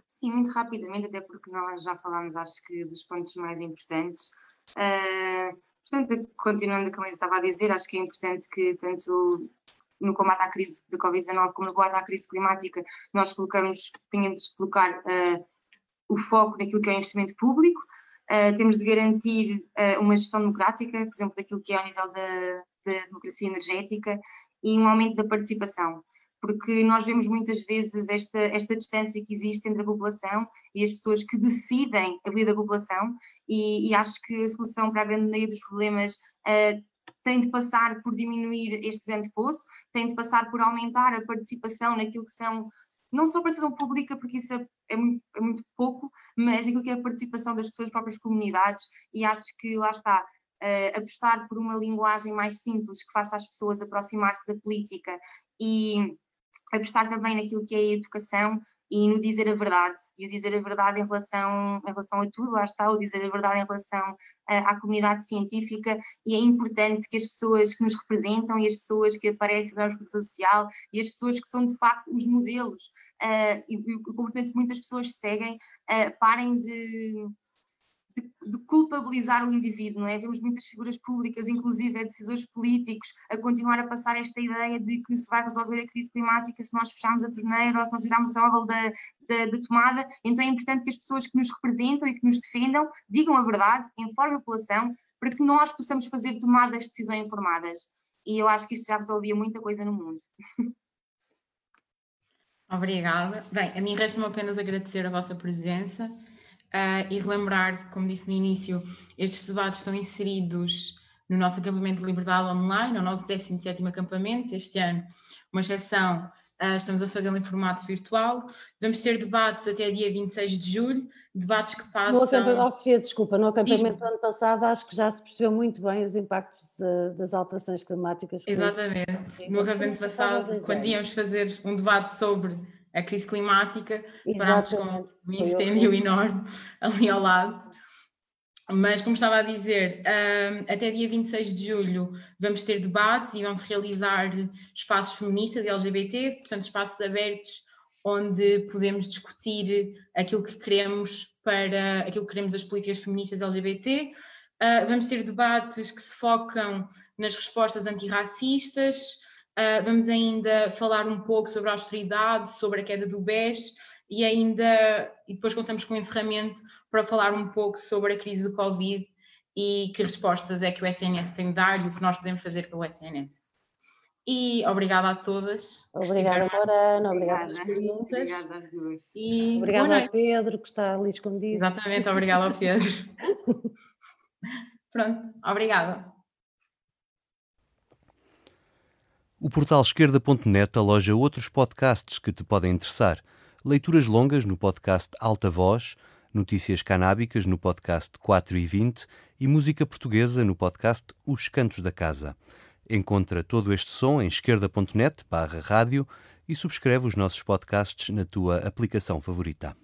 Sim, muito rapidamente, até porque nós já falámos, acho que, dos pontos mais importantes. Portanto, continuando com o que eu estava a dizer, acho que é importante que tanto no combate à crise da Covid-19 como no combate à crise climática nós tenhamos de colocar o foco naquilo que é o investimento público, temos de garantir uma gestão democrática, por exemplo, daquilo que é ao nível da democracia energética, e um aumento da participação. Porque nós vemos muitas vezes esta distância que existe entre a população e as pessoas que decidem a vida da população, e acho que a solução para a grande maioria dos problemas tem de passar por diminuir este grande fosso, tem de passar por aumentar a participação naquilo que são, não só a participação pública, porque isso é muito pouco, mas aquilo que é a participação das pessoas, das próprias comunidades, e acho que lá está, apostar por uma linguagem mais simples que faça as pessoas aproximar-se da política e apostar também naquilo que é a educação e no dizer a verdade, e o dizer a verdade em relação a tudo, lá está, o dizer a verdade em relação à comunidade científica, e é importante que as pessoas que nos representam e as pessoas que aparecem na organização social e as pessoas que são de facto os modelos e o comportamento que muitas pessoas seguem, parem de culpabilizar o indivíduo, não é? Vemos muitas figuras públicas, inclusive decisores políticos, a continuar a passar esta ideia de que se vai resolver a crise climática se nós fecharmos a torneira ou se nós tirarmos a óbvio da tomada. Então é importante que as pessoas que nos representam e que nos defendam digam a verdade, informem a população, para que nós possamos fazer tomadas de decisão informadas. E eu acho que isto já resolvia muita coisa no mundo. Obrigada. Bem, a mim resta-me apenas agradecer a vossa presença. E relembrar que, como disse no início, estes debates estão inseridos no nosso acampamento de liberdade online, no nosso 17º acampamento. Este ano, uma exceção, estamos a fazê-lo em formato virtual. Vamos ter debates até dia 26 de julho, debates que passam... Sofia, desculpa, no acampamento do ano passado acho que já se percebeu muito bem os impactos das alterações climáticas. Exatamente. No acampamento passado, quando íamos fazer um debate sobre a crise climática, parámos com um incêndio enorme ali ao lado. Mas, como estava a dizer, até dia 26 de julho vamos ter debates e vão-se realizar espaços feministas e LGBT, portanto espaços abertos onde podemos discutir aquilo que queremos para aquilo que queremos das políticas feministas LGBT. Vamos ter debates que se focam nas respostas antirracistas. Vamos ainda falar um pouco sobre a austeridade, sobre a queda do BES e depois contamos com o encerramento para falar um pouco sobre a crise do Covid e que respostas é que o SNS tem de dar e o que nós podemos fazer pelo SNS. E obrigada a todas. Obrigada, Morana. Obrigada às perguntas. Obrigada às duas. E obrigada ao Pedro, que está ali escondido. Exatamente, obrigada ao Pedro. Pronto, obrigada. O portal esquerda.net aloja outros podcasts que te podem interessar. Leituras longas no podcast Alta Voz, notícias canábicas no podcast 4 e 20 e música portuguesa no podcast Os Cantos da Casa. Encontra todo este som em esquerda.net/rádio e subscreve os nossos podcasts na tua aplicação favorita.